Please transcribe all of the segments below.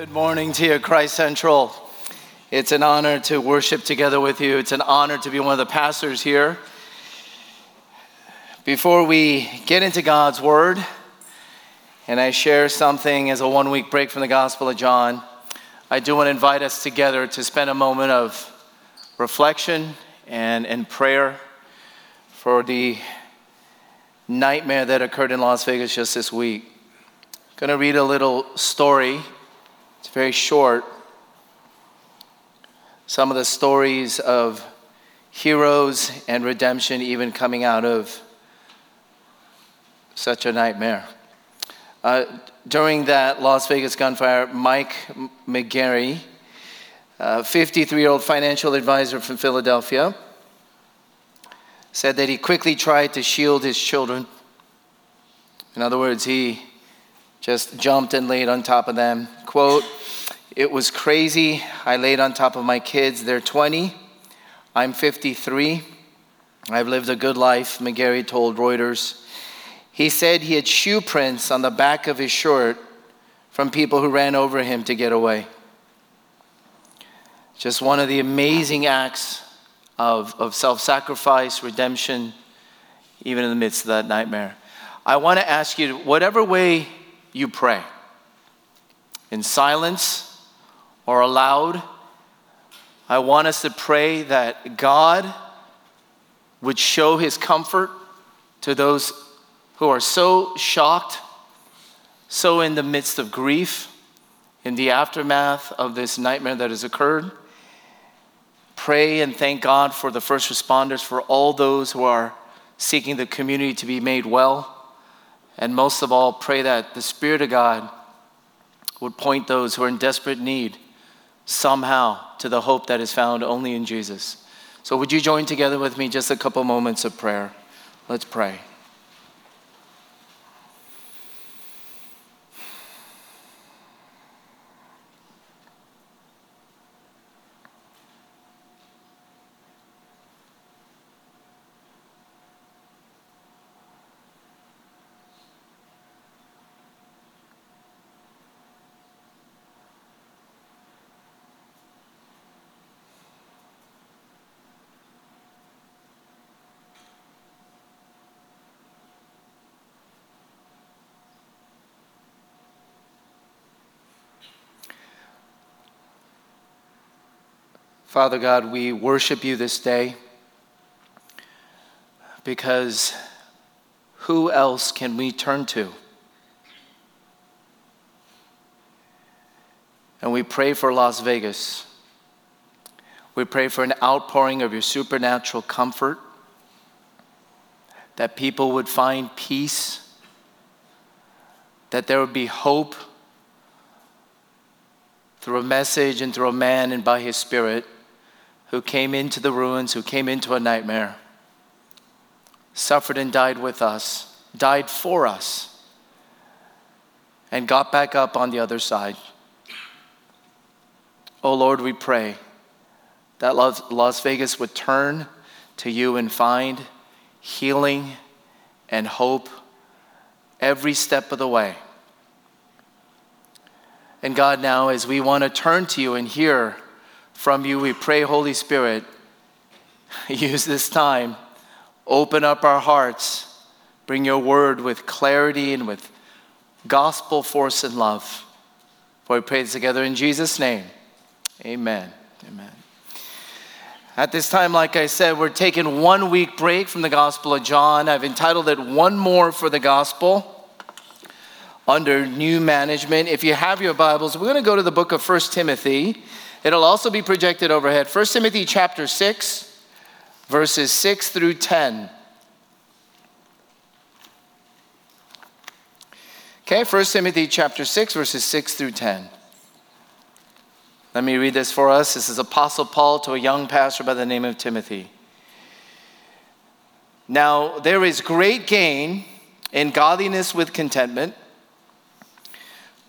Good morning to you, Christ Central. It's an honor to worship together with you. It's an honor to be one of the pastors here. Before we get into God's Word, and I share something as a one-week break from the Gospel of John, I do want to invite us together to spend a moment of reflection and prayer for the nightmare that occurred in Las Vegas just this week. I'm going to read a little story. It's very short. Some of the stories of heroes and redemption even coming out of such a nightmare. During that Las Vegas gunfire, Mike McGarry, a 53-year-old financial advisor from Philadelphia, said that he quickly tried to shield his children. In other words, he just jumped and laid on top of them. Quote, "It was crazy. I laid on top of my kids. They're 20. I'm 53. I've lived a good life," McGarry told Reuters. He said he had shoe prints on the back of his shirt from people who ran over him to get away. Just one of the amazing acts of self-sacrifice, redemption, even in the midst of that nightmare. I want to ask you, whatever way you pray, in silence or aloud, I want us to pray that God would show his comfort to those who are so shocked, so in the midst of grief, in the aftermath of this nightmare that has occurred. Pray and thank God for the first responders, for all those who are seeking the community to be made well. And most of all, pray that the Spirit of God would point those who are in desperate need somehow to the hope that is found only in Jesus. So would you join together with me just a couple moments of prayer? Let's pray. Father God, we worship you this day because who else can we turn to? And we pray for Las Vegas. We pray for an outpouring of your supernatural comfort, that people would find peace, that there would be hope through a message and through a man and by his Spirit, who came into the ruins, who came into a nightmare, suffered and died with us, died for us, and got back up on the other side. Oh Lord, we pray that Las Vegas would turn to you and find healing and hope every step of the way. And God, now as we want to turn to you and hear from you, we pray, Holy Spirit, use this time, open up our hearts, bring your word with clarity and with gospel force and love. For we pray together in Jesus' name, amen. Amen. At this time, like I said, we're taking 1 week break from the Gospel of John. I've entitled it One More for the Gospel under New Management. If you have your Bibles, we're going to go to the book of First Timothy. It'll also be projected overhead. 1 Timothy chapter 6, verses 6 through 10. Okay, 1 Timothy chapter 6, verses 6 through 10. Let me read this for us. This is Apostle Paul to a young pastor by the name of Timothy. "Now there is great gain in godliness with contentment.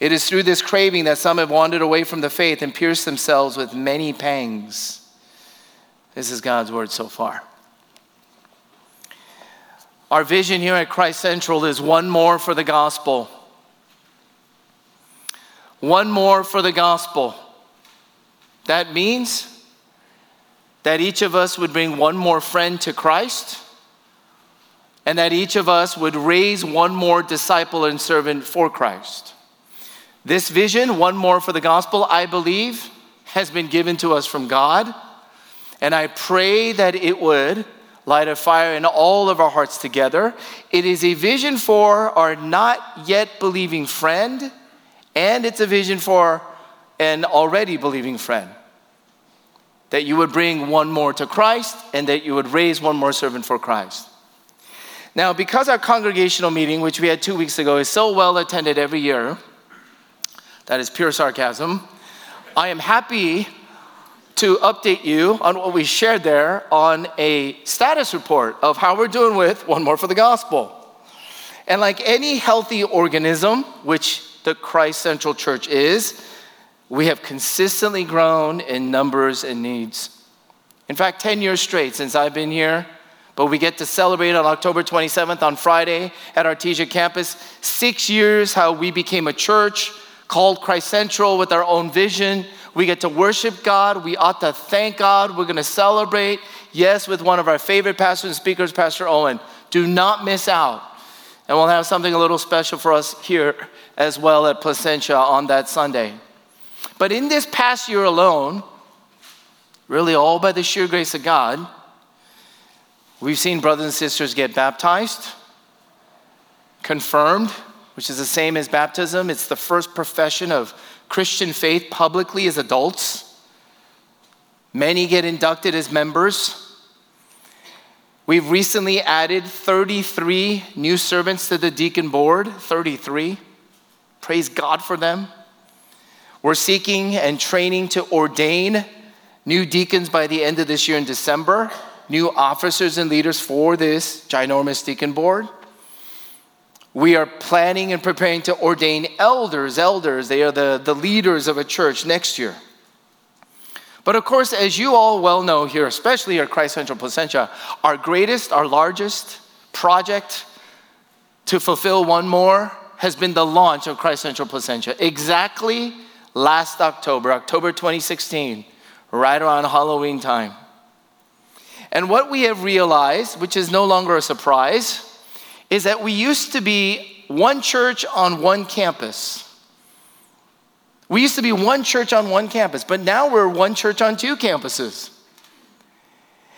It is through this craving that some have wandered away from the faith and pierced themselves with many pangs. This is God's word so far. Our vision here at Christ Central is one more for the gospel. One more for the gospel. That means that each of us would bring one more friend to Christ, and that each of us would raise one more disciple and servant for Christ. This vision, one more for the gospel, I believe, has been given to us from God, and I pray that it would light a fire in all of our hearts together. It is a vision for our not yet believing friend, and it's a vision for an already believing friend. That you would bring one more to Christ, and that you would raise one more servant for Christ. Now, because our congregational meeting, which we had 2 weeks ago, is so well attended every year, that is pure sarcasm, I am happy to update you on what we shared there on a status report of how we're doing with One More for the Gospel. And like any healthy organism, which the Christ Central Church is, we have consistently grown in numbers and needs. In fact, 10 years straight since I've been here, but we get to celebrate on October 27th on Friday at Artesia Campus, 6 years how we became a church called Christ Central with our own vision. We get to worship God. We ought to thank God. We're going to celebrate, yes, with one of our favorite pastors and speakers, Pastor Owen. Do not miss out. And we'll have something a little special for us here as well at Placentia on that Sunday. But in this past year alone, really all by the sheer grace of God, we've seen brothers and sisters get baptized, confirmed, which is the same as baptism. It's the first profession of Christian faith publicly as adults. Many get inducted as members. We've recently added 33 new servants to the deacon board, 33. Praise God for them. We're seeking and training to ordain new deacons by the end of this year in December, new officers and leaders for this ginormous deacon board. We are planning and preparing to ordain elders. Elders, they are the leaders of a church next year. But of course, as you all well know here, especially here at Christ Central Placentia, our greatest, our largest project to fulfill one more has been the launch of Christ Central Placentia. Exactly last October 2016, right around Halloween time. And what we have realized, which is no longer a surprise, is that we used to be one church on one campus. We used to be one church on one campus, but now we're one church on two campuses.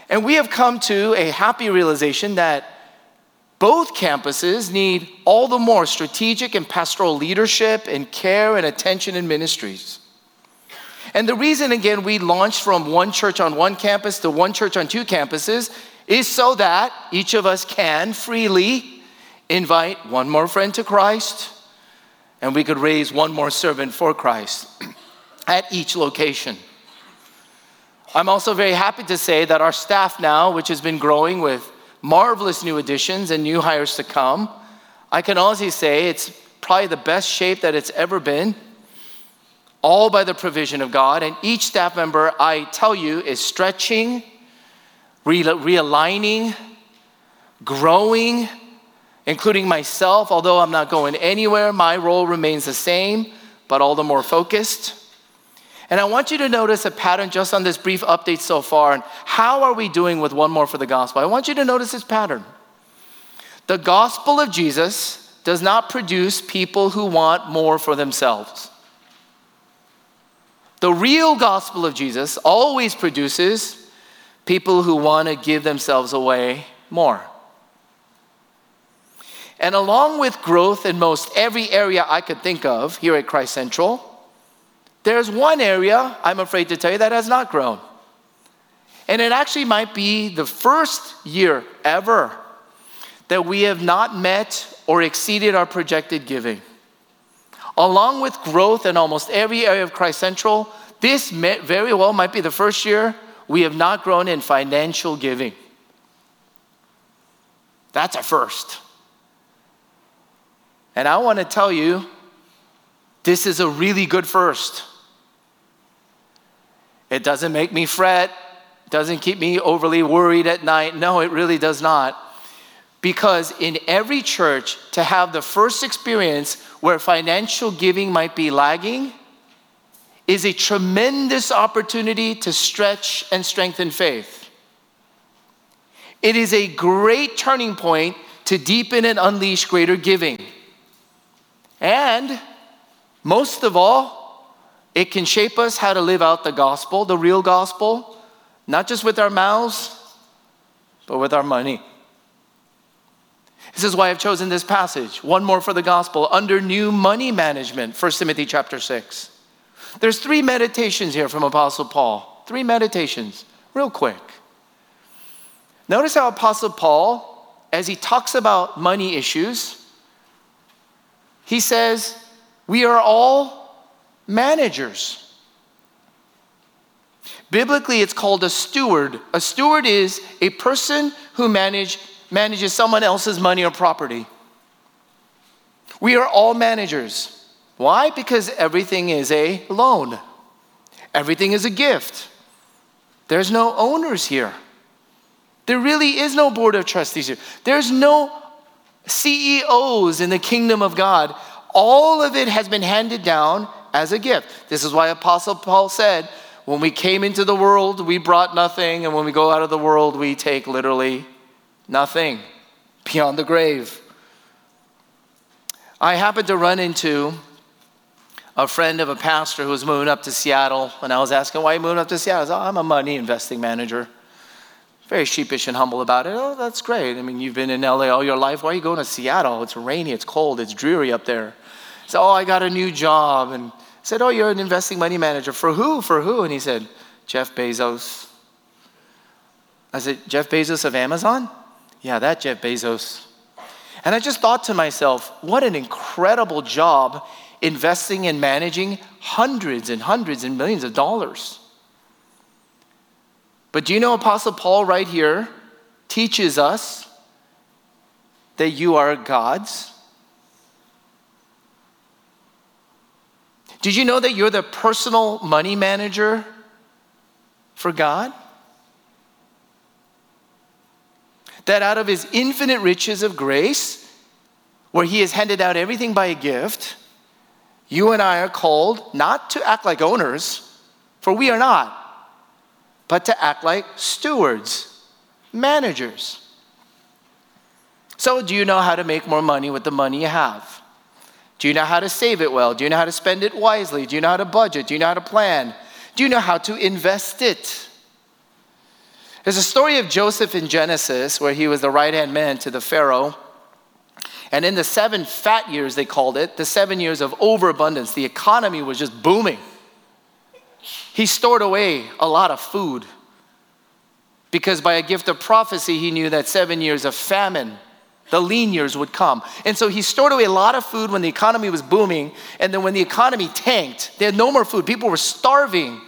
And we have come to a happy realization that both campuses need all the more strategic and pastoral leadership and care and attention and ministries. And the reason, again, we launched from one church on one campus to one church on two campuses is so that each of us can freely invite one more friend to Christ, and we could raise one more servant for Christ at each location. I'm also very happy to say that our staff now, which has been growing with marvelous new additions and new hires to come, I can honestly say it's probably the best shape that it's ever been, all by the provision of God. And each staff member, I tell you, is stretching, realigning, growing, including myself. Although I'm not going anywhere, my role remains the same, but all the more focused. And I want you to notice a pattern just on this brief update so far. And how are we doing with One More for the Gospel? I want you to notice this pattern. The gospel of Jesus does not produce people who want more for themselves. The real gospel of Jesus always produces people who want to give themselves away more. And along with growth in most every area I could think of here at Christ Central, there's one area, I'm afraid to tell you, that has not grown. And it actually might be the first year ever that we have not met or exceeded our projected giving. Along with growth in almost every area of Christ Central, this very well might be the first year we have not grown in financial giving. That's a first. And I want to tell you, this is a really good first. It doesn't make me fret, doesn't keep me overly worried at night. No, it really does not. Because in every church, to have the first experience where financial giving might be lagging is a tremendous opportunity to stretch and strengthen faith. It is a great turning point to deepen and unleash greater giving. And most of all, it can shape us how to live out the gospel, the real gospel, not just with our mouths, but with our money. This is why I've chosen this passage, one more for the gospel, under new money management, First Timothy chapter 6. There's three meditations here from Apostle Paul. Three meditations, real quick. Notice how Apostle Paul, as he talks about money issues, he says, we are all managers. Biblically, it's called a steward. A steward is a person who manages someone else's money or property. We are all managers. Why? Because everything is a loan. Everything is a gift. There's no owners here. There really is no board of trustees here. There's no CEOs in the kingdom of God. All of it has been handed down as a gift. This is why Apostle Paul said, when we came into the world, we brought nothing, and when we go out of the world, we take literally nothing beyond the grave. I happened to run into a friend of a pastor who was moving up to Seattle, and I was asking, why are you moving up to Seattle? I said, I'm a money investing manager. Very sheepish and humble about it. Oh, that's great. I mean, you've been in LA all your life. Why are you going to Seattle? It's rainy, it's cold, it's dreary up there. I said, I got a new job. And I said, you're an investing money manager. For who? For who? And he said, Jeff Bezos. I said, Jeff Bezos of Amazon? Yeah, that Jeff Bezos. And I just thought to myself, what an incredible job investing and managing hundreds and hundreds and millions of dollars. But do you know Apostle Paul right here teaches us that you are God's? Did you know that you're the personal money manager for God? That out of his infinite riches of grace, where he has handed out everything by a gift, you and I are called not to act like owners, for we are not, but to act like stewards, managers. So do you know how to make more money with the money you have? Do you know how to save it well? Do you know how to spend it wisely? Do you know how to budget? Do you know how to plan? Do you know how to invest it? There's a story of Joseph in Genesis where he was the right-hand man to the Pharaoh. And in the 7 fat years, they called it, the 7 years of overabundance, the economy was just booming. He stored away a lot of food because by a gift of prophecy, he knew that 7 years of famine, the lean years would come. And so he stored away a lot of food when the economy was booming. And then when the economy tanked, they had no more food. People were starving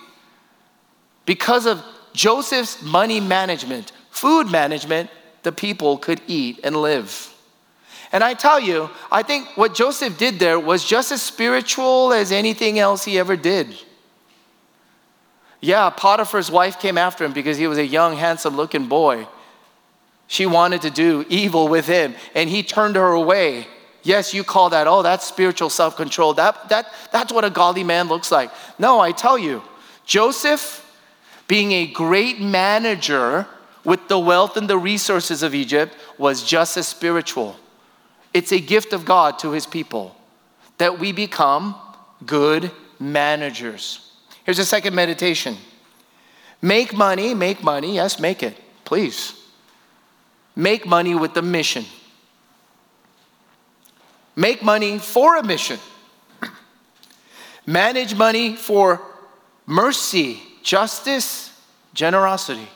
because of Joseph's money management, food management. The people could eat and live. And I tell you, I think what Joseph did there was just as spiritual as anything else he ever did. Yeah, Potiphar's wife came after him because he was a young, handsome-looking boy. She wanted to do evil with him, and he turned her away. Yes, you call that, that's spiritual self-control. That's what a godly man looks like. No, I tell you, Joseph, being a great manager with the wealth and the resources of Egypt, was just as spiritual. It's a gift of God to his people that we become good managers. Here's a second meditation. Make money, yes, make it, please. Make money with a mission. Make money for a mission. Manage money for mercy, justice, generosity.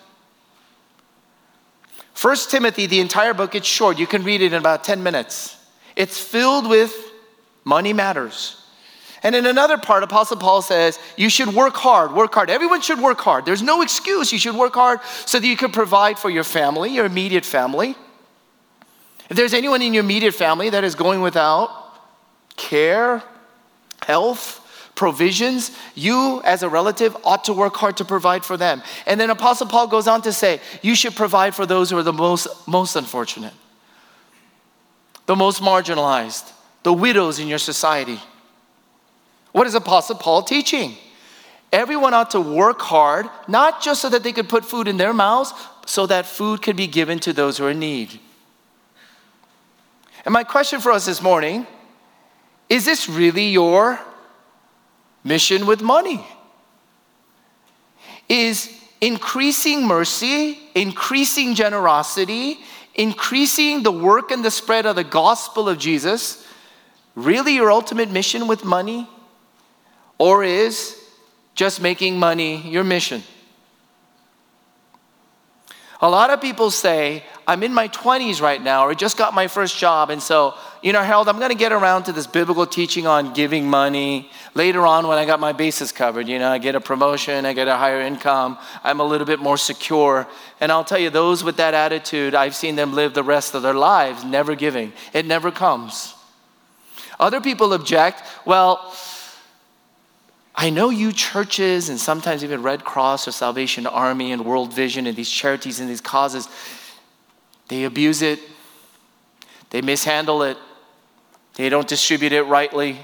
First Timothy, the entire book, it's short. You can read it in about 10 minutes. It's filled with money matters. And in another part, Apostle Paul says, you should work hard, work hard. Everyone should work hard. There's no excuse. You should work hard so that you can provide for your family, your immediate family. If there's anyone in your immediate family that is going without care, health, provisions, you as a relative ought to work hard to provide for them. And then Apostle Paul goes on to say, you should provide for those who are the most unfortunate, the most marginalized, the widows in your society. What is Apostle Paul teaching? Everyone ought to work hard, not just so that they could put food in their mouths, so that food could be given to those who are in need. And my question for us this morning, is this really your mission with money? Is increasing mercy, increasing generosity, increasing the work and the spread of the gospel of Jesus really your ultimate mission with money? Or is just making money your mission? A lot of people say, I'm in my 20s right now, or I just got my first job, and so, Harold, I'm going to get around to this biblical teaching on giving money later on when I got my bases covered. I get a promotion, I get a higher income, I'm a little bit more secure. And I'll tell you, those with that attitude, I've seen them live the rest of their lives never giving. It never comes. Other people object, well, I know you churches and sometimes even Red Cross or Salvation Army and World Vision and these charities and these causes, they abuse it, they mishandle it, they don't distribute it rightly.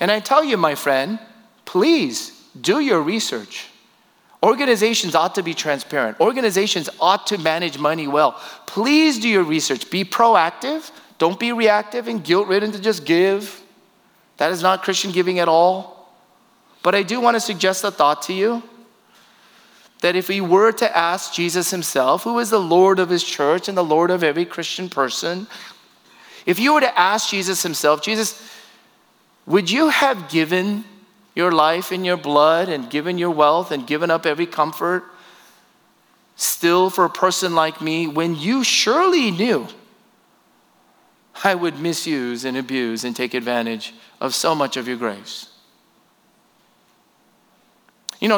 And I tell you, my friend, please do your research. Organizations ought to be transparent. Organizations ought to manage money well. Please do your research. Be proactive. Don't be reactive and guilt-ridden to just give. That is not Christian giving at all. But I do want to suggest a thought to you that if we were to ask Jesus himself, who is the Lord of his church and the Lord of every Christian person, if you were to ask Jesus himself, Jesus, would you have given your life and your blood and given your wealth and given up every comfort still for a person like me when you surely knew I would misuse and abuse and take advantage of so much of your grace?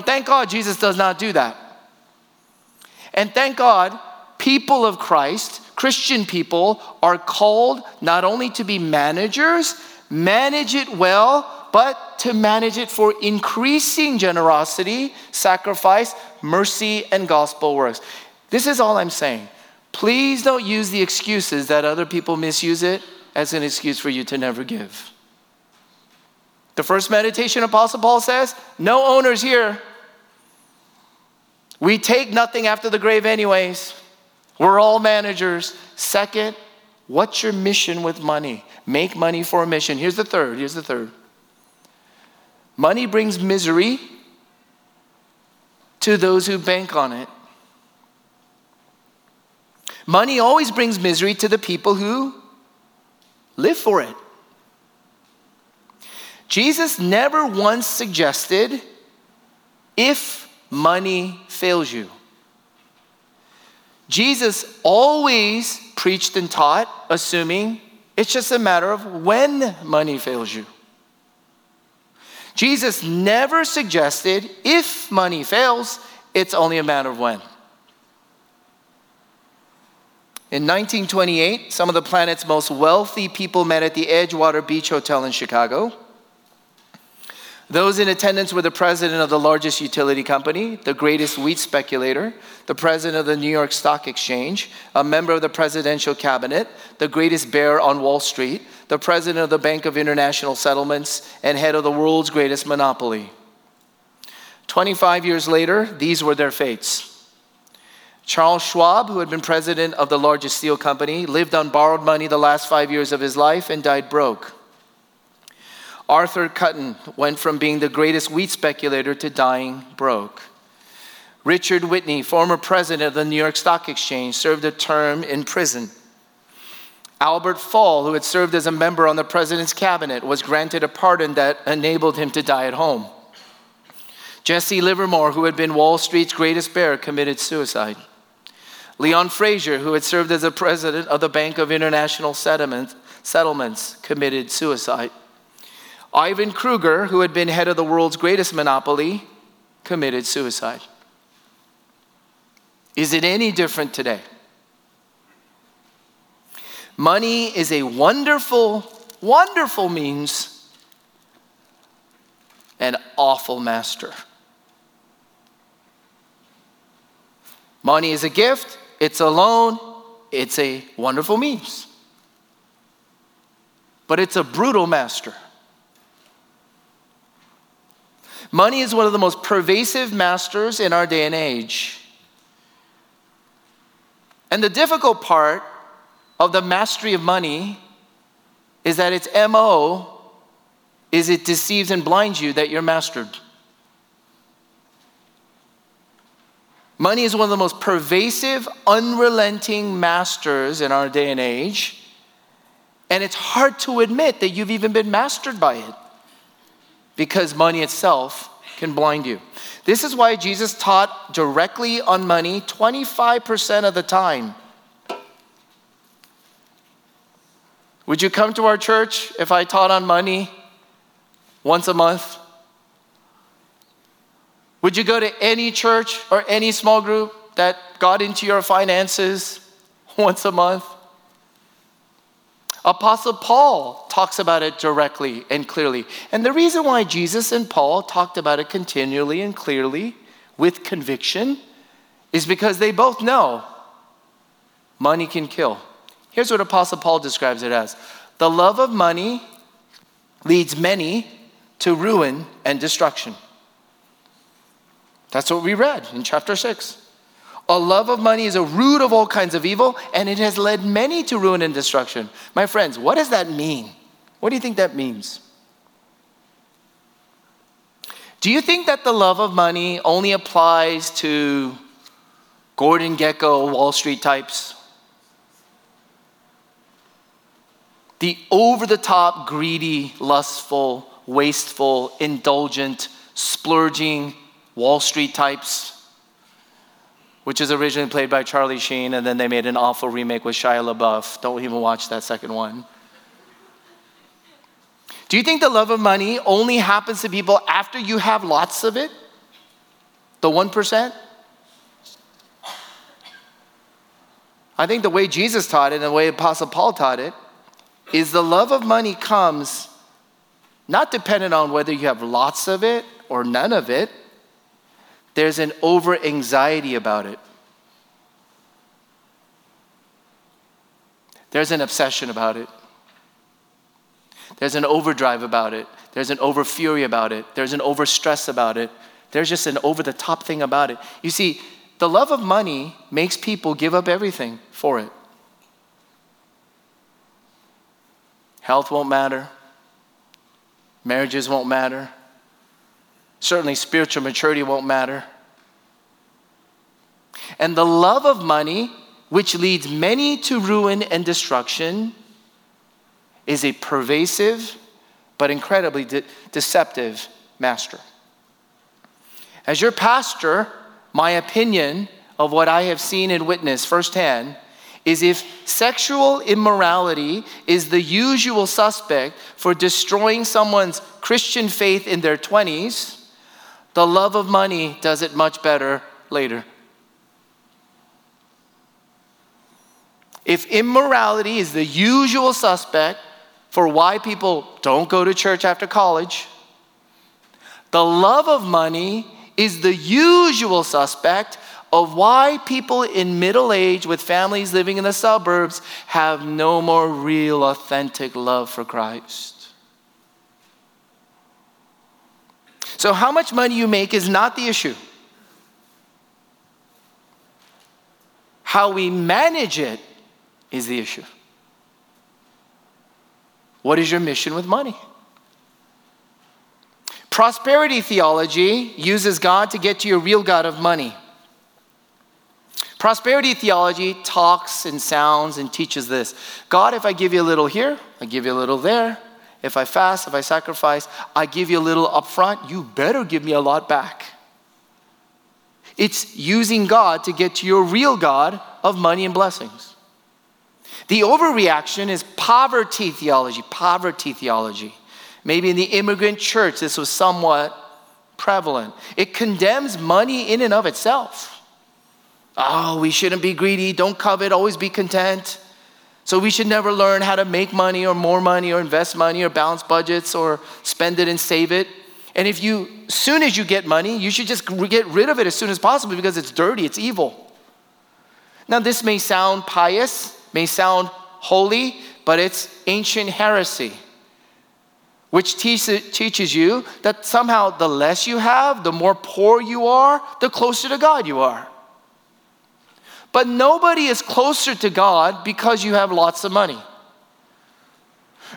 Thank God Jesus does not do that. And thank God, people of Christ, Christian people, are called not only to be managers, manage it well, but to manage it for increasing generosity, sacrifice, mercy, and gospel works. This is all I'm saying. Please don't use the excuses that other people misuse it as an excuse for you to never give. The first meditation, Apostle Paul says, no owners here. We take nothing after the grave anyways. We're all managers. Second, what's your mission with money? Make money for a mission. Here's the third. Money brings misery to those who bank on it. Money always brings misery to the people who live for it. Jesus never once suggested, if money fails you. Jesus always preached and taught, assuming it's just a matter of when money fails you. Jesus never suggested, if money fails, it's only a matter of when. In 1928, some of the planet's most wealthy people met at the Edgewater Beach Hotel in Chicago. Those in attendance were the president of the largest utility company, the greatest wheat speculator, the president of the New York Stock Exchange, a member of the presidential cabinet, the greatest bear on Wall Street, the president of the Bank of International Settlements, and head of the world's greatest monopoly. 25 years later, these were their fates. Charles Schwab, who had been president of the largest steel company, lived on borrowed money the last 5 years of his life and died broke. Arthur Cutten went from being the greatest wheat speculator to dying broke. Richard Whitney, former president of the New York Stock Exchange, served a term in prison. Albert Fall, who had served as a member on the president's cabinet, was granted a pardon that enabled him to die at home. Jesse Livermore, who had been Wall Street's greatest bear, committed suicide. Leon Frazier, who had served as a president of the Bank of International Settlements, committed suicide. Ivan Kruger, who had been head of the world's greatest monopoly, committed suicide. Is it any different today? Money is a wonderful, wonderful means, an awful master. Money is a gift, it's a loan, it's a wonderful means. But it's a brutal master. Money is one of the most pervasive masters in our day and age. And the difficult part of the mastery of money is that its MO is it deceives and blinds you that you're mastered. Money is one of the most pervasive, unrelenting masters in our day and age. And it's hard to admit that you've even been mastered by it, because money itself can blind you. This is why Jesus taught directly on money 25% of the time. Would you come to our church if I taught on money once a month? Would you go to any church or any small group that got into your finances once a month? Apostle Paul talks about it directly and clearly. And the reason why Jesus and Paul talked about it continually and clearly with conviction is because they both know money can kill. Here's what Apostle Paul describes it as: the love of money leads many to ruin and destruction. That's what we read in chapter 6. A love of money is a root of all kinds of evil, and it has led many to ruin and destruction. My friends, what does that mean? What do you think that means? Do you think that the love of money only applies to Gordon Gekko, Wall Street types? The over-the-top, greedy, lustful, wasteful, indulgent, splurging Wall Street types, which is originally played by Charlie Sheen, and then they made an awful remake with Shia LaBeouf. Don't even watch that second one. Do you think the love of money only happens to people after you have lots of it? The 1%? I think the way Jesus taught it and the way Apostle Paul taught it is the love of money comes not dependent on whether you have lots of it or none of it. There's an over-anxiety about it. There's an obsession about it. There's an overdrive about it. There's an over-fury about it. There's an over-stress about it. There's just an over-the-top thing about it. You see, the love of money makes people give up everything for it. Health won't matter. Marriages won't matter. Certainly spiritual maturity won't matter. And the love of money, which leads many to ruin and destruction, is a pervasive but incredibly deceptive master. As your pastor, my opinion of what I have seen and witnessed firsthand is if sexual immorality is the usual suspect for destroying someone's Christian faith in their 20s, the love of money does it much better later. If immorality is the usual suspect for why people don't go to church after college, the love of money is the usual suspect of why people in middle age with families living in the suburbs have no more real, authentic love for Christ. So how much money you make is not the issue. How we manage it is the issue. What is your mission with money? Prosperity theology uses God to get to your real God of money. Prosperity theology talks and sounds and teaches this: God, if I give you a little here, I give you a little there. If I fast, if I sacrifice, I give you a little up front, you better give me a lot back. It's using God to get to your real God of money and blessings. The overreaction is poverty theology. Maybe in the immigrant church, this was somewhat prevalent. It condemns money in and of itself. Oh, we shouldn't be greedy. Don't covet. Always be content. So we should never learn how to make money or more money or invest money or balance budgets or spend it and save it. And if you, soon as you get money, you should just get rid of it as soon as possible because it's dirty, it's evil. Now, this may sound pious, may sound holy, but it's ancient heresy, which teaches you that somehow the less you have, the more poor you are, the closer to God you are. But nobody is closer to God because you have lots of money.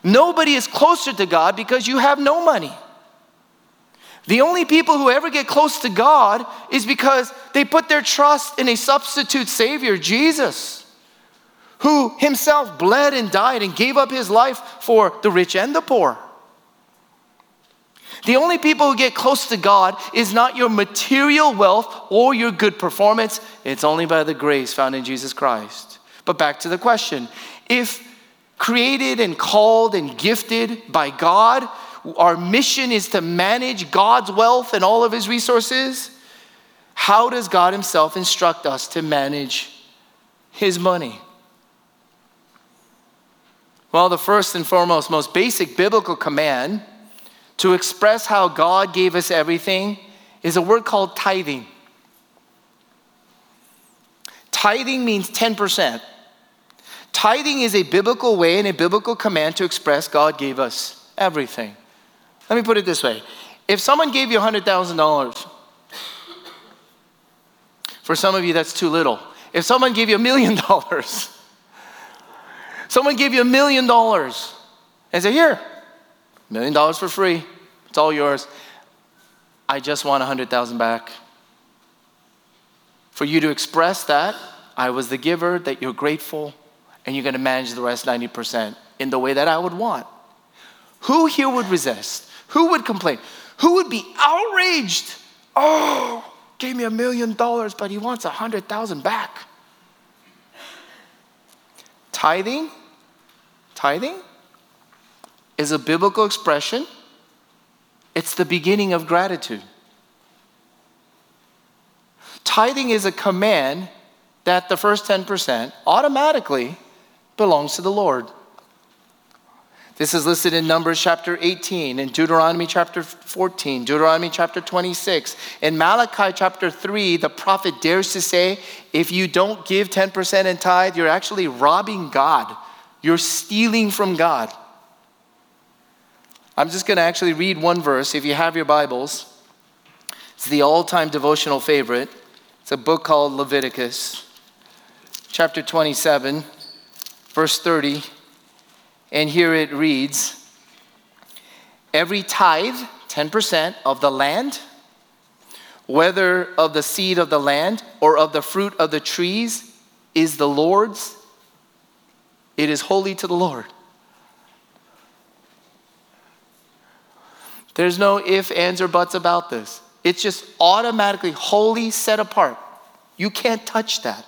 Nobody is closer to God because you have no money. The only people who ever get close to God is because they put their trust in a substitute Savior, Jesus, who himself bled and died and gave up his life for the rich and the poor. The only people who get close to God is not your material wealth or your good performance. It's only by the grace found in Jesus Christ. But back to the question. If created and called and gifted by God, our mission is to manage God's wealth and all of his resources, how does God himself instruct us to manage his money? Well, the first and foremost, most basic biblical command to express how God gave us everything is a word called tithing. Tithing means 10%. Tithing is a biblical way and a biblical command to express God gave us everything. Let me put it this way. If someone gave you $100,000, for some of you that's too little. If someone gave you $1 million, someone gave you $1 million and said, here, $1 million for free. It's all yours. I just want 100,000 back. For you to express that, I was the giver, that you're grateful, and you're going to manage the rest 90% in the way that I would want. Who here would resist? Who would complain? Who would be outraged? Oh, gave me $1 million, but he wants 100,000 back. Tithing is a biblical expression. It's the beginning of gratitude. Tithing is a command that the first 10% automatically belongs to the Lord. This is listed in Numbers chapter 18, in Deuteronomy chapter 14, Deuteronomy chapter 26. In Malachi chapter 3, the prophet dares to say, if you don't give 10% in tithe, you're actually robbing God. You're stealing from God. I'm just going to actually read one verse, if you have your Bibles. It's the all-time devotional favorite. It's a book called Leviticus, chapter 27, verse 30. And here it reads, every tithe, 10% of the land, whether of the seed of the land or of the fruit of the trees, is the Lord's. It is holy to the Lord. There's no ifs, ands, or buts about this. It's just automatically holy, set apart. You can't touch that.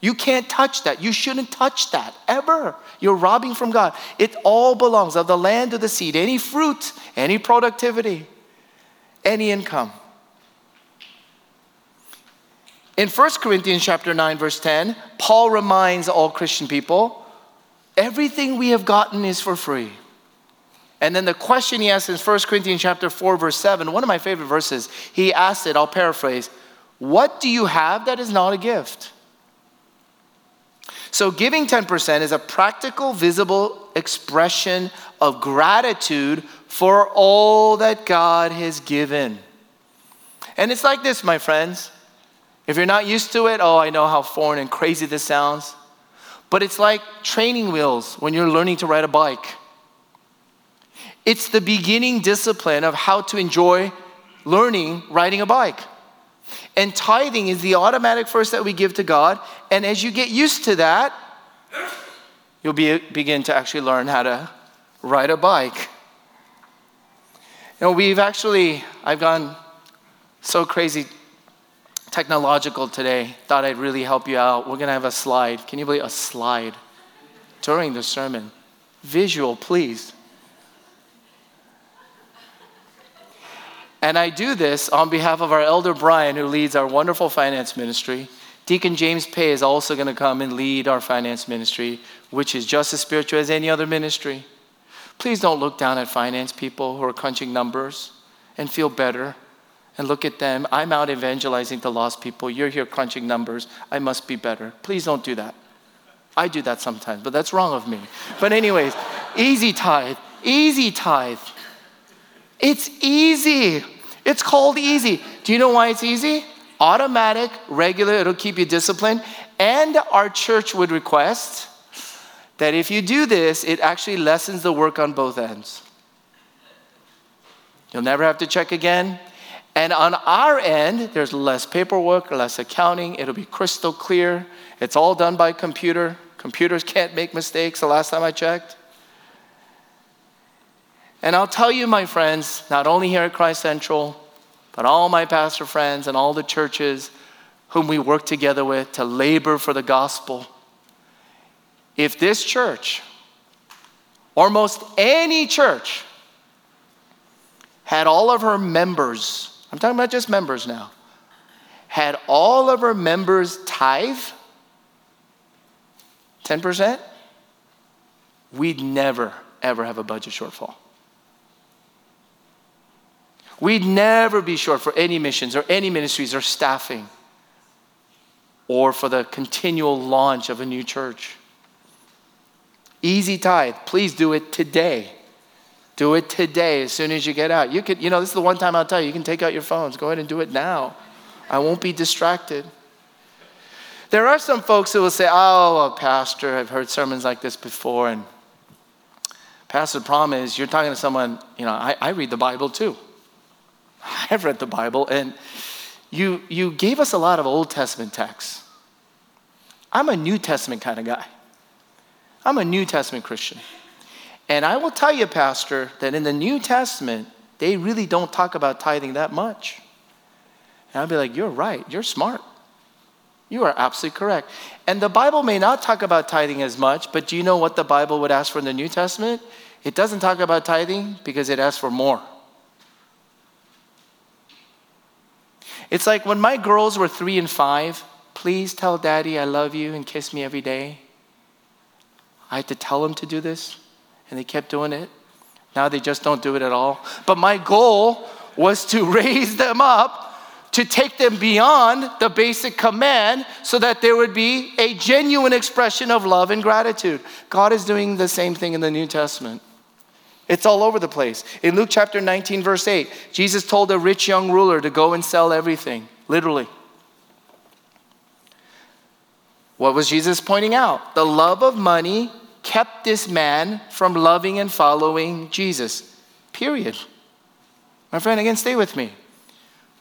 You can't touch that. You shouldn't touch that ever. You're robbing from God. It all belongs of the land of the seed, any fruit, any productivity, any income. In 1 Corinthians chapter 9, verse 10, Paul reminds all Christian people, everything we have gotten is for free. And then the question he asks in 1 Corinthians chapter 4, verse 7, one of my favorite verses, he asks it, I'll paraphrase, what do you have that is not a gift? So giving 10% is a practical, visible expression of gratitude for all that God has given. And it's like this, my friends. If you're not used to it, oh, I know how foreign and crazy this sounds. But it's like training wheels when you're learning to ride a bike. It's the beginning discipline of how to enjoy learning riding a bike. And tithing is the automatic first that we give to God. And as you get used to that, you'll begin to actually learn how to ride a bike. You know, I've gone so crazy technological today. Thought I'd really help you out. We're going to have a slide. Can you believe a slide during the sermon? Visual, please. And I do this on behalf of our elder Brian, who leads our wonderful finance ministry. Deacon James Pay is also going to come and lead our finance ministry, which is just as spiritual as any other ministry. Please don't look down at finance people who are crunching numbers and feel better and look at them. I'm out evangelizing to lost people. You're here crunching numbers. I must be better. Please don't do that. I do that sometimes, but that's wrong of me. But anyways, easy tithe. It's easy. It's called easy. Do you know why it's easy? Automatic, regular, it'll keep you disciplined. And our church would request that if you do this, it actually lessens the work on both ends. You'll never have to check again. And on our end, there's less paperwork, less accounting. It'll be crystal clear. It's all done by computer. Computers can't make mistakes, the last time I checked. And I'll tell you, my friends, not only here at Christ Central, but all my pastor friends and all the churches whom we work together with to labor for the gospel. If this church, or most any church, had all of her members, I'm talking about just members now, had all of her members tithe, 10%, we'd never, ever have a budget shortfall. We'd never be short for any missions or any ministries or staffing or for the continual launch of a new church. Easy tithe. Please do it today. Do it today as soon as you get out. You could, this is the one time I'll tell you, you can take out your phones. Go ahead and do it now. I won't be distracted. There are some folks who will say, Pastor, I've heard sermons like this before. And Pastor, the problem is you're talking to someone, I read the Bible too. I've read the Bible, and you gave us a lot of Old Testament texts. I'm a New Testament kind of guy. I'm a New Testament Christian. And I will tell you, Pastor, that in the New Testament, they really don't talk about tithing that much. And I'll be like, you're right. You're smart. You are absolutely correct. And the Bible may not talk about tithing as much, but do you know what the Bible would ask for in the New Testament? It doesn't talk about tithing because it asks for more. It's like when my girls were 3 and 5, please tell daddy I love you and kiss me every day. I had to tell them to do this, and they kept doing it. Now they just don't do it at all. But my goal was to raise them up, to take them beyond the basic command so that there would be a genuine expression of love and gratitude. God is doing the same thing in the New Testament. It's all over the place. In Luke chapter 19, verse 8, Jesus told a rich young ruler to go and sell everything, literally. What was Jesus pointing out? The love of money kept this man from loving and following Jesus, period. My friend, again, stay with me.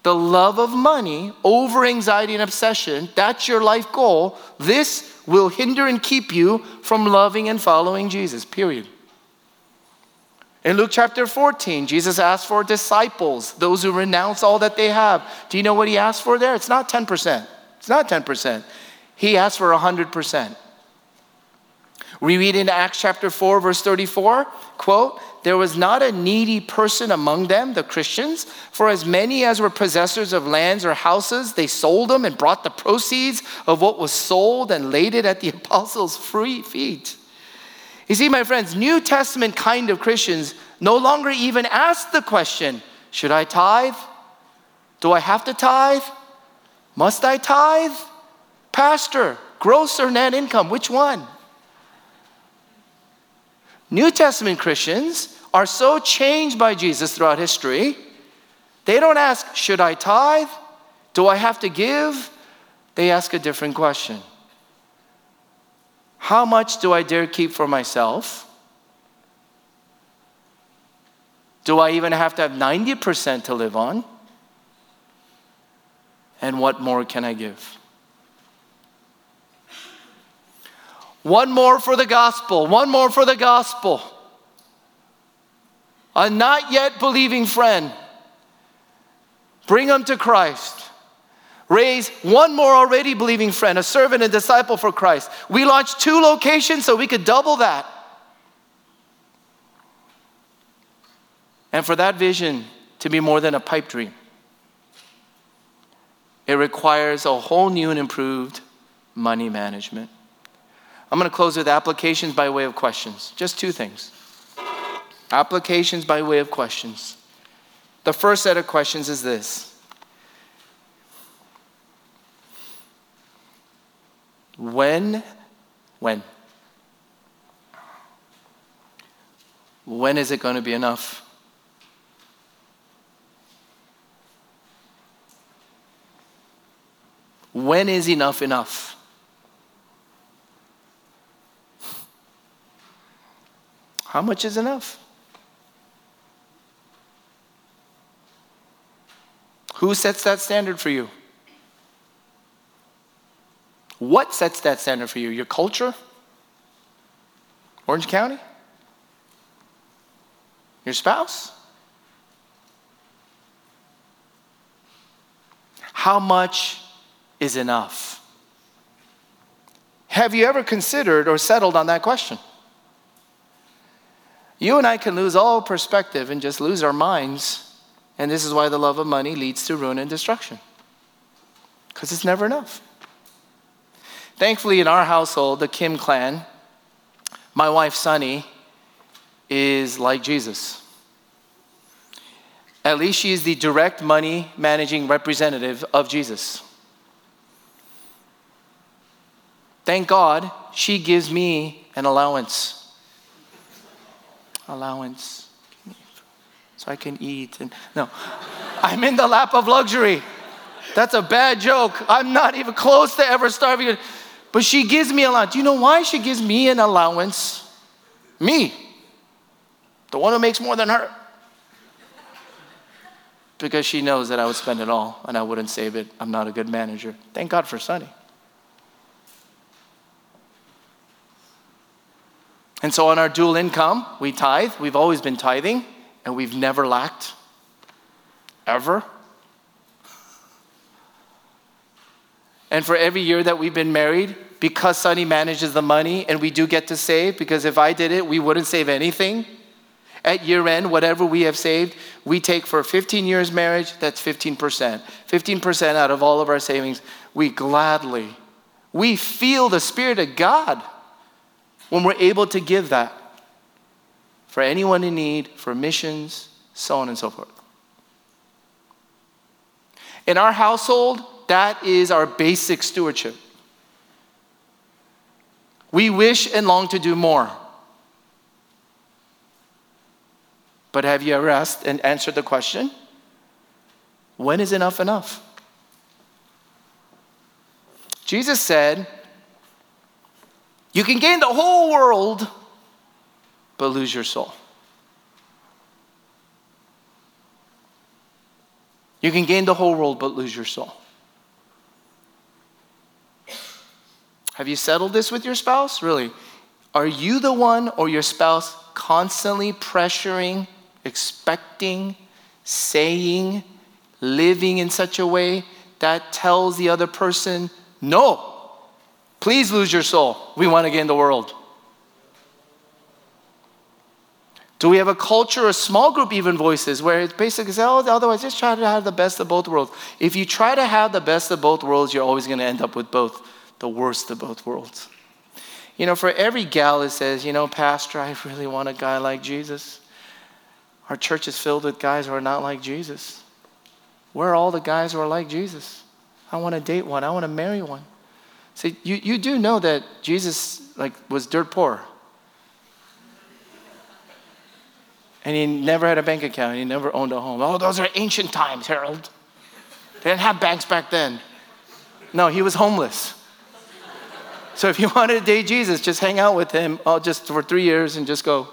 The love of money, over anxiety and obsession, that's your life goal. This will hinder and keep you from loving and following Jesus, period. In Luke chapter 14, Jesus asked for disciples, those who renounce all that they have. Do you know what he asked for there? It's not 10%. It's not 10%. He asked for 100%. We read in Acts chapter 4, verse 34, quote, "There was not a needy person among them," the Christians, "for as many as were possessors of lands or houses, they sold them and brought the proceeds of what was sold and laid it at the apostles' feet." You see, my friends, New Testament kind of Christians no longer even ask the question, should I tithe? Do I have to tithe? Must I tithe? Pastor, gross or net income, which one? New Testament Christians are so changed by Jesus throughout history, they don't ask, should I tithe? Do I have to give? They ask a different question. How much do I dare keep for myself? Do I even have to have 90% to live on? And what more can I give? One more for the gospel. One more for the gospel. A not yet believing friend. Bring them to Christ. Raise one more already believing friend, a servant and disciple for Christ. We launched 2 locations so we could double that. And for that vision to be more than a pipe dream. It requires a whole new and improved money management. I'm going to close with applications by way of questions. Just two things. Applications by way of questions. The first set of questions is this. When is it going to be enough? When is enough enough? How much is enough? Who sets that standard for you? What sets that standard for you? Your culture? Orange County? Your spouse? How much is enough? Have you ever considered or settled on that question? You and I can lose all perspective and just lose our minds, and this is why the love of money leads to ruin and destruction, because it's never enough. Thankfully, in our household, the Kim clan, my wife Sunny is like Jesus. At least she is the direct money managing representative of Jesus. Thank God she gives me an allowance. Allowance. So I can eat. And no, I'm in the lap of luxury. That's a bad joke. I'm not even close to ever starving. But she gives me an allowance. Do you know why she gives me an allowance? Me. The one who makes more than her. Because she knows that I would spend it all and I wouldn't save it. I'm not a good manager. Thank God for Sunny. And so on our dual income, we tithe. We've always been tithing, and we've never lacked. Ever. And for every year that we've been married, because Sunny manages the money, and we do get to save, because if I did it, we wouldn't save anything. At year end, whatever we have saved, we take for 15 years marriage, that's 15%. 15% out of all of our savings, we feel the Spirit of God when we're able to give that for anyone in need, for missions, so on and so forth. In our household, that is our basic stewardship. We wish and long to do more. But have you ever asked and answered the question, when is enough enough? Jesus said, you can gain the whole world, but lose your soul. You can gain the whole world, but lose your soul. Have you settled this with your spouse? Really? Are you the one or your spouse constantly pressuring, expecting, saying, living in such a way that tells the other person, no. Please lose your soul. We want to gain the world. Do we have a culture or small group even voices where it's basically, oh, otherwise just try to have the best of both worlds. If you try to have the best of both worlds, you're always going to end up with both, the worst of both worlds. You know, for every gal that says, Pastor, I really want a guy like Jesus. Our church is filled with guys who are not like Jesus. Where are all the guys who are like Jesus? I want to date one. I want to marry one. See, you do know that Jesus was dirt poor. And he never had a bank account. He never owned a home. Oh, those are ancient times, Harold. They didn't have banks back then. No, he was homeless. So if you wanted to date Jesus, just hang out with him just for 3 years and just go.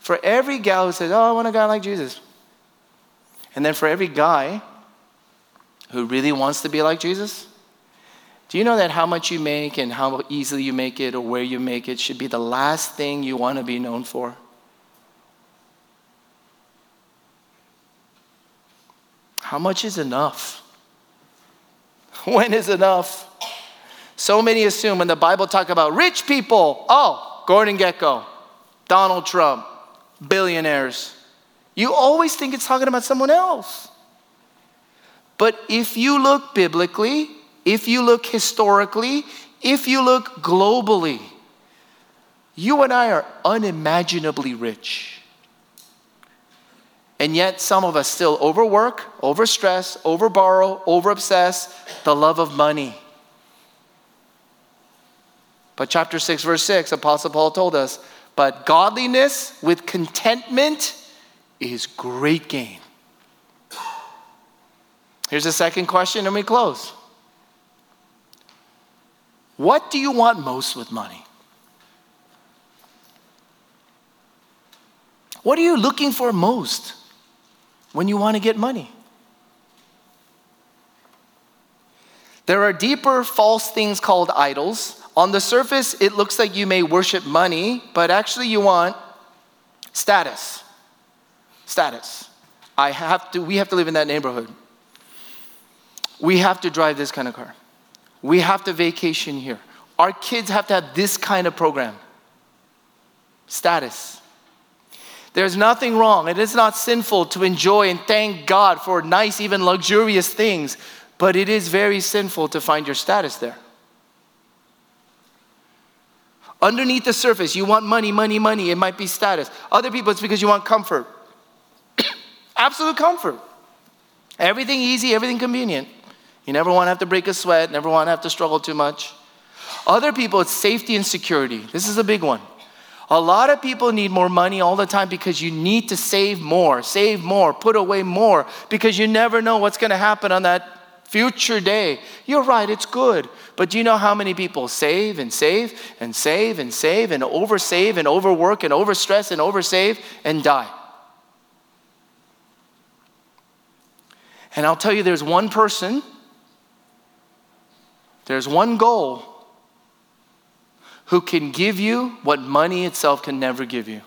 For every gal who says, oh, I want a guy like Jesus. And then for every guy who really wants to be like Jesus, do you know that how much you make and how easily you make it or where you make it should be the last thing you want to be known for? How much is enough? When is enough? So many assume when the Bible talks about rich people, oh, Gordon Gekko, Donald Trump, billionaires. You always think it's talking about someone else. But if you look biblically, if you look historically, if you look globally, you and I are unimaginably rich. And yet some of us still overwork, overstress, overborrow, overobsess the love of money. But chapter 6, verse 6, Apostle Paul told us, but godliness with contentment is great gain. Here's the second question, and we close. What do you want most with money? What are you looking for most when you want to get money? There are deeper false things called idols. On the surface, it looks like you may worship money, but actually you want status. Status. We have to live in that neighborhood. We have to drive this kind of car. We have to vacation here. Our kids have to have this kind of program. Status. There's nothing wrong. It is not sinful to enjoy and thank God for nice, even luxurious things, but it is very sinful to find your status there. Underneath the surface, you want money, money, money. It might be status. Other people, it's because you want comfort. Absolute comfort. Everything easy, everything convenient. You never want to have to break a sweat, never want to have to struggle too much. Other people, it's safety and security. This is a big one. A lot of people need more money all the time because you need to save more, put away more, because you never know what's going to happen on that future day. You're right, it's good. But do you know how many people save and save and save and save and oversave and overwork and overstress and oversave and die? And I'll tell you, there's one person, there's one goal who can give you what money itself can never give you.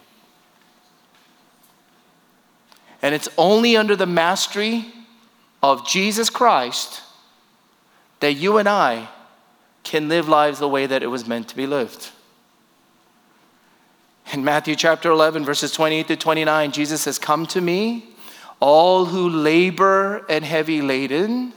And it's only under the mastery of Jesus Christ that you and I can live lives the way that it was meant to be lived. In Matthew chapter 11, verses 28 to 29, Jesus says, "Come to me, all who labor and heavy laden."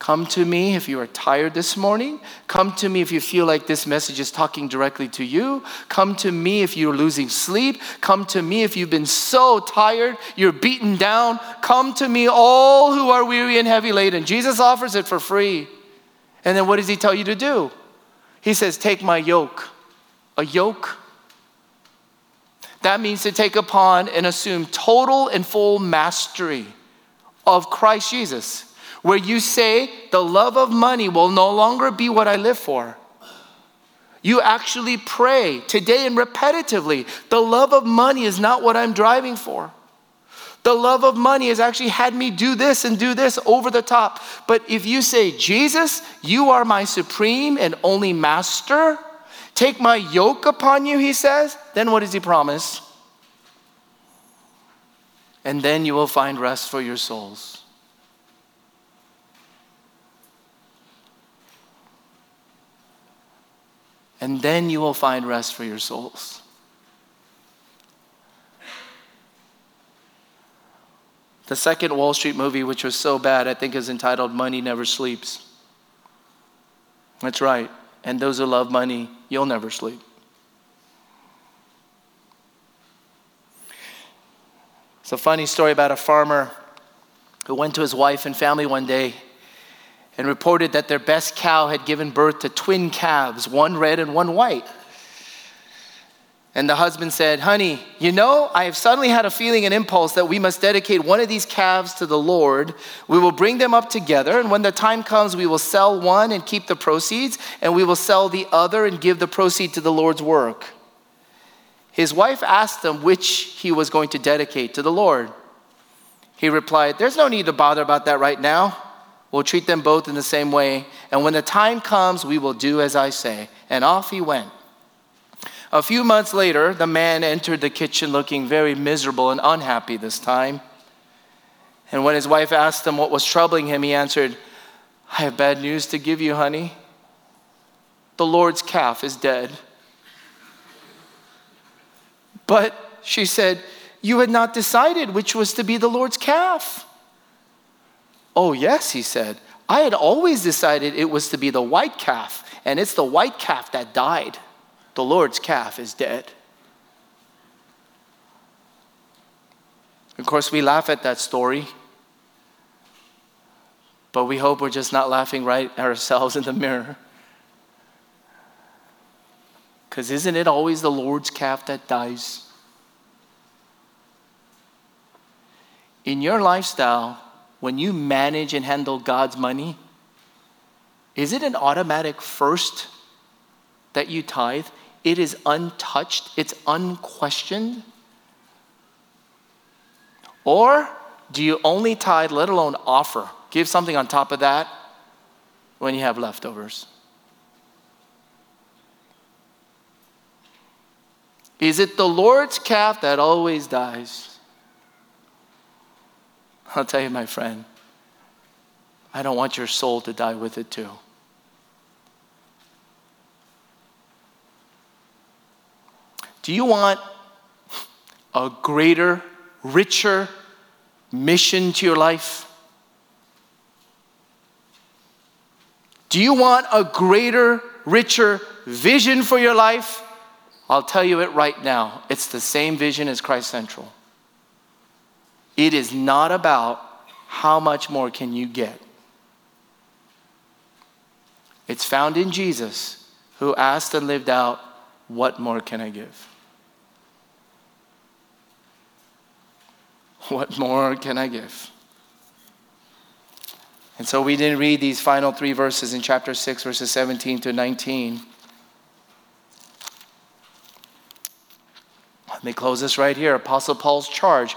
Come to me if you are tired this morning. Come to me if you feel like this message is talking directly to you. Come to me if you're losing sleep. Come to me if you've been so tired, you're beaten down. Come to me, all who are weary and heavy laden. Jesus offers it for free. And then what does he tell you to do? He says, take my yoke. A yoke. That means to take upon and assume total and full mastery of Christ Jesus. Where you say, the love of money will no longer be what I live for. You actually pray today and repetitively, the love of money is not what I'm driving for. The love of money has actually had me do this and do this over the top. But if you say, Jesus, you are my supreme and only master, take my yoke upon you, he says, then what does he promise? And then you will find rest for your souls. And then you will find rest for your souls. The second Wall Street movie, which was so bad, I think is entitled Money Never Sleeps. That's right. And those who love money, you'll never sleep. It's a funny story about a farmer who went to his wife and family one day and reported that their best cow had given birth to twin calves, one red and one white. And the husband said, honey, you know, I have suddenly had a feeling and impulse that we must dedicate one of these calves to the Lord. We will bring them up together, and when the time comes, we will sell one and keep the proceeds, and we will sell the other and give the proceeds to the Lord's work. His wife asked him which he was going to dedicate to the Lord. He replied, there's no need to bother about that right now. We'll treat them both in the same way. And when the time comes, we will do as I say. And off he went. A few months later, the man entered the kitchen looking very miserable and unhappy this time. And when his wife asked him what was troubling him, he answered, I have bad news to give you, honey. The Lord's calf is dead. But she said, you had not decided which was to be the Lord's calf. Oh, yes, he said, I had always decided it was to be the white calf, and it's the white calf that died. The Lord's calf is dead. Of course, we laugh at that story, but we hope we're just not laughing right at ourselves in the mirror. Because isn't it always the Lord's calf that dies? In your lifestyle, when you manage and handle God's money, is it an automatic first that you tithe? It is untouched, it's unquestioned? Or do you only tithe, let alone offer? Give something on top of that when you have leftovers. Is it the Lord's calf that always dies? I'll tell you, my friend, I don't want your soul to die with it too. Do you want a greater, richer mission to your life? Do you want a greater, richer vision for your life? I'll tell you it right now. It's the same vision as Christ Central. It is not about how much more can you get. It's found in Jesus, who asked and lived out, what more can I give? What more can I give? And so we didn't read these final three verses in chapter 6, verses 17 to 19. Let me close this right here. Apostle Paul's charge.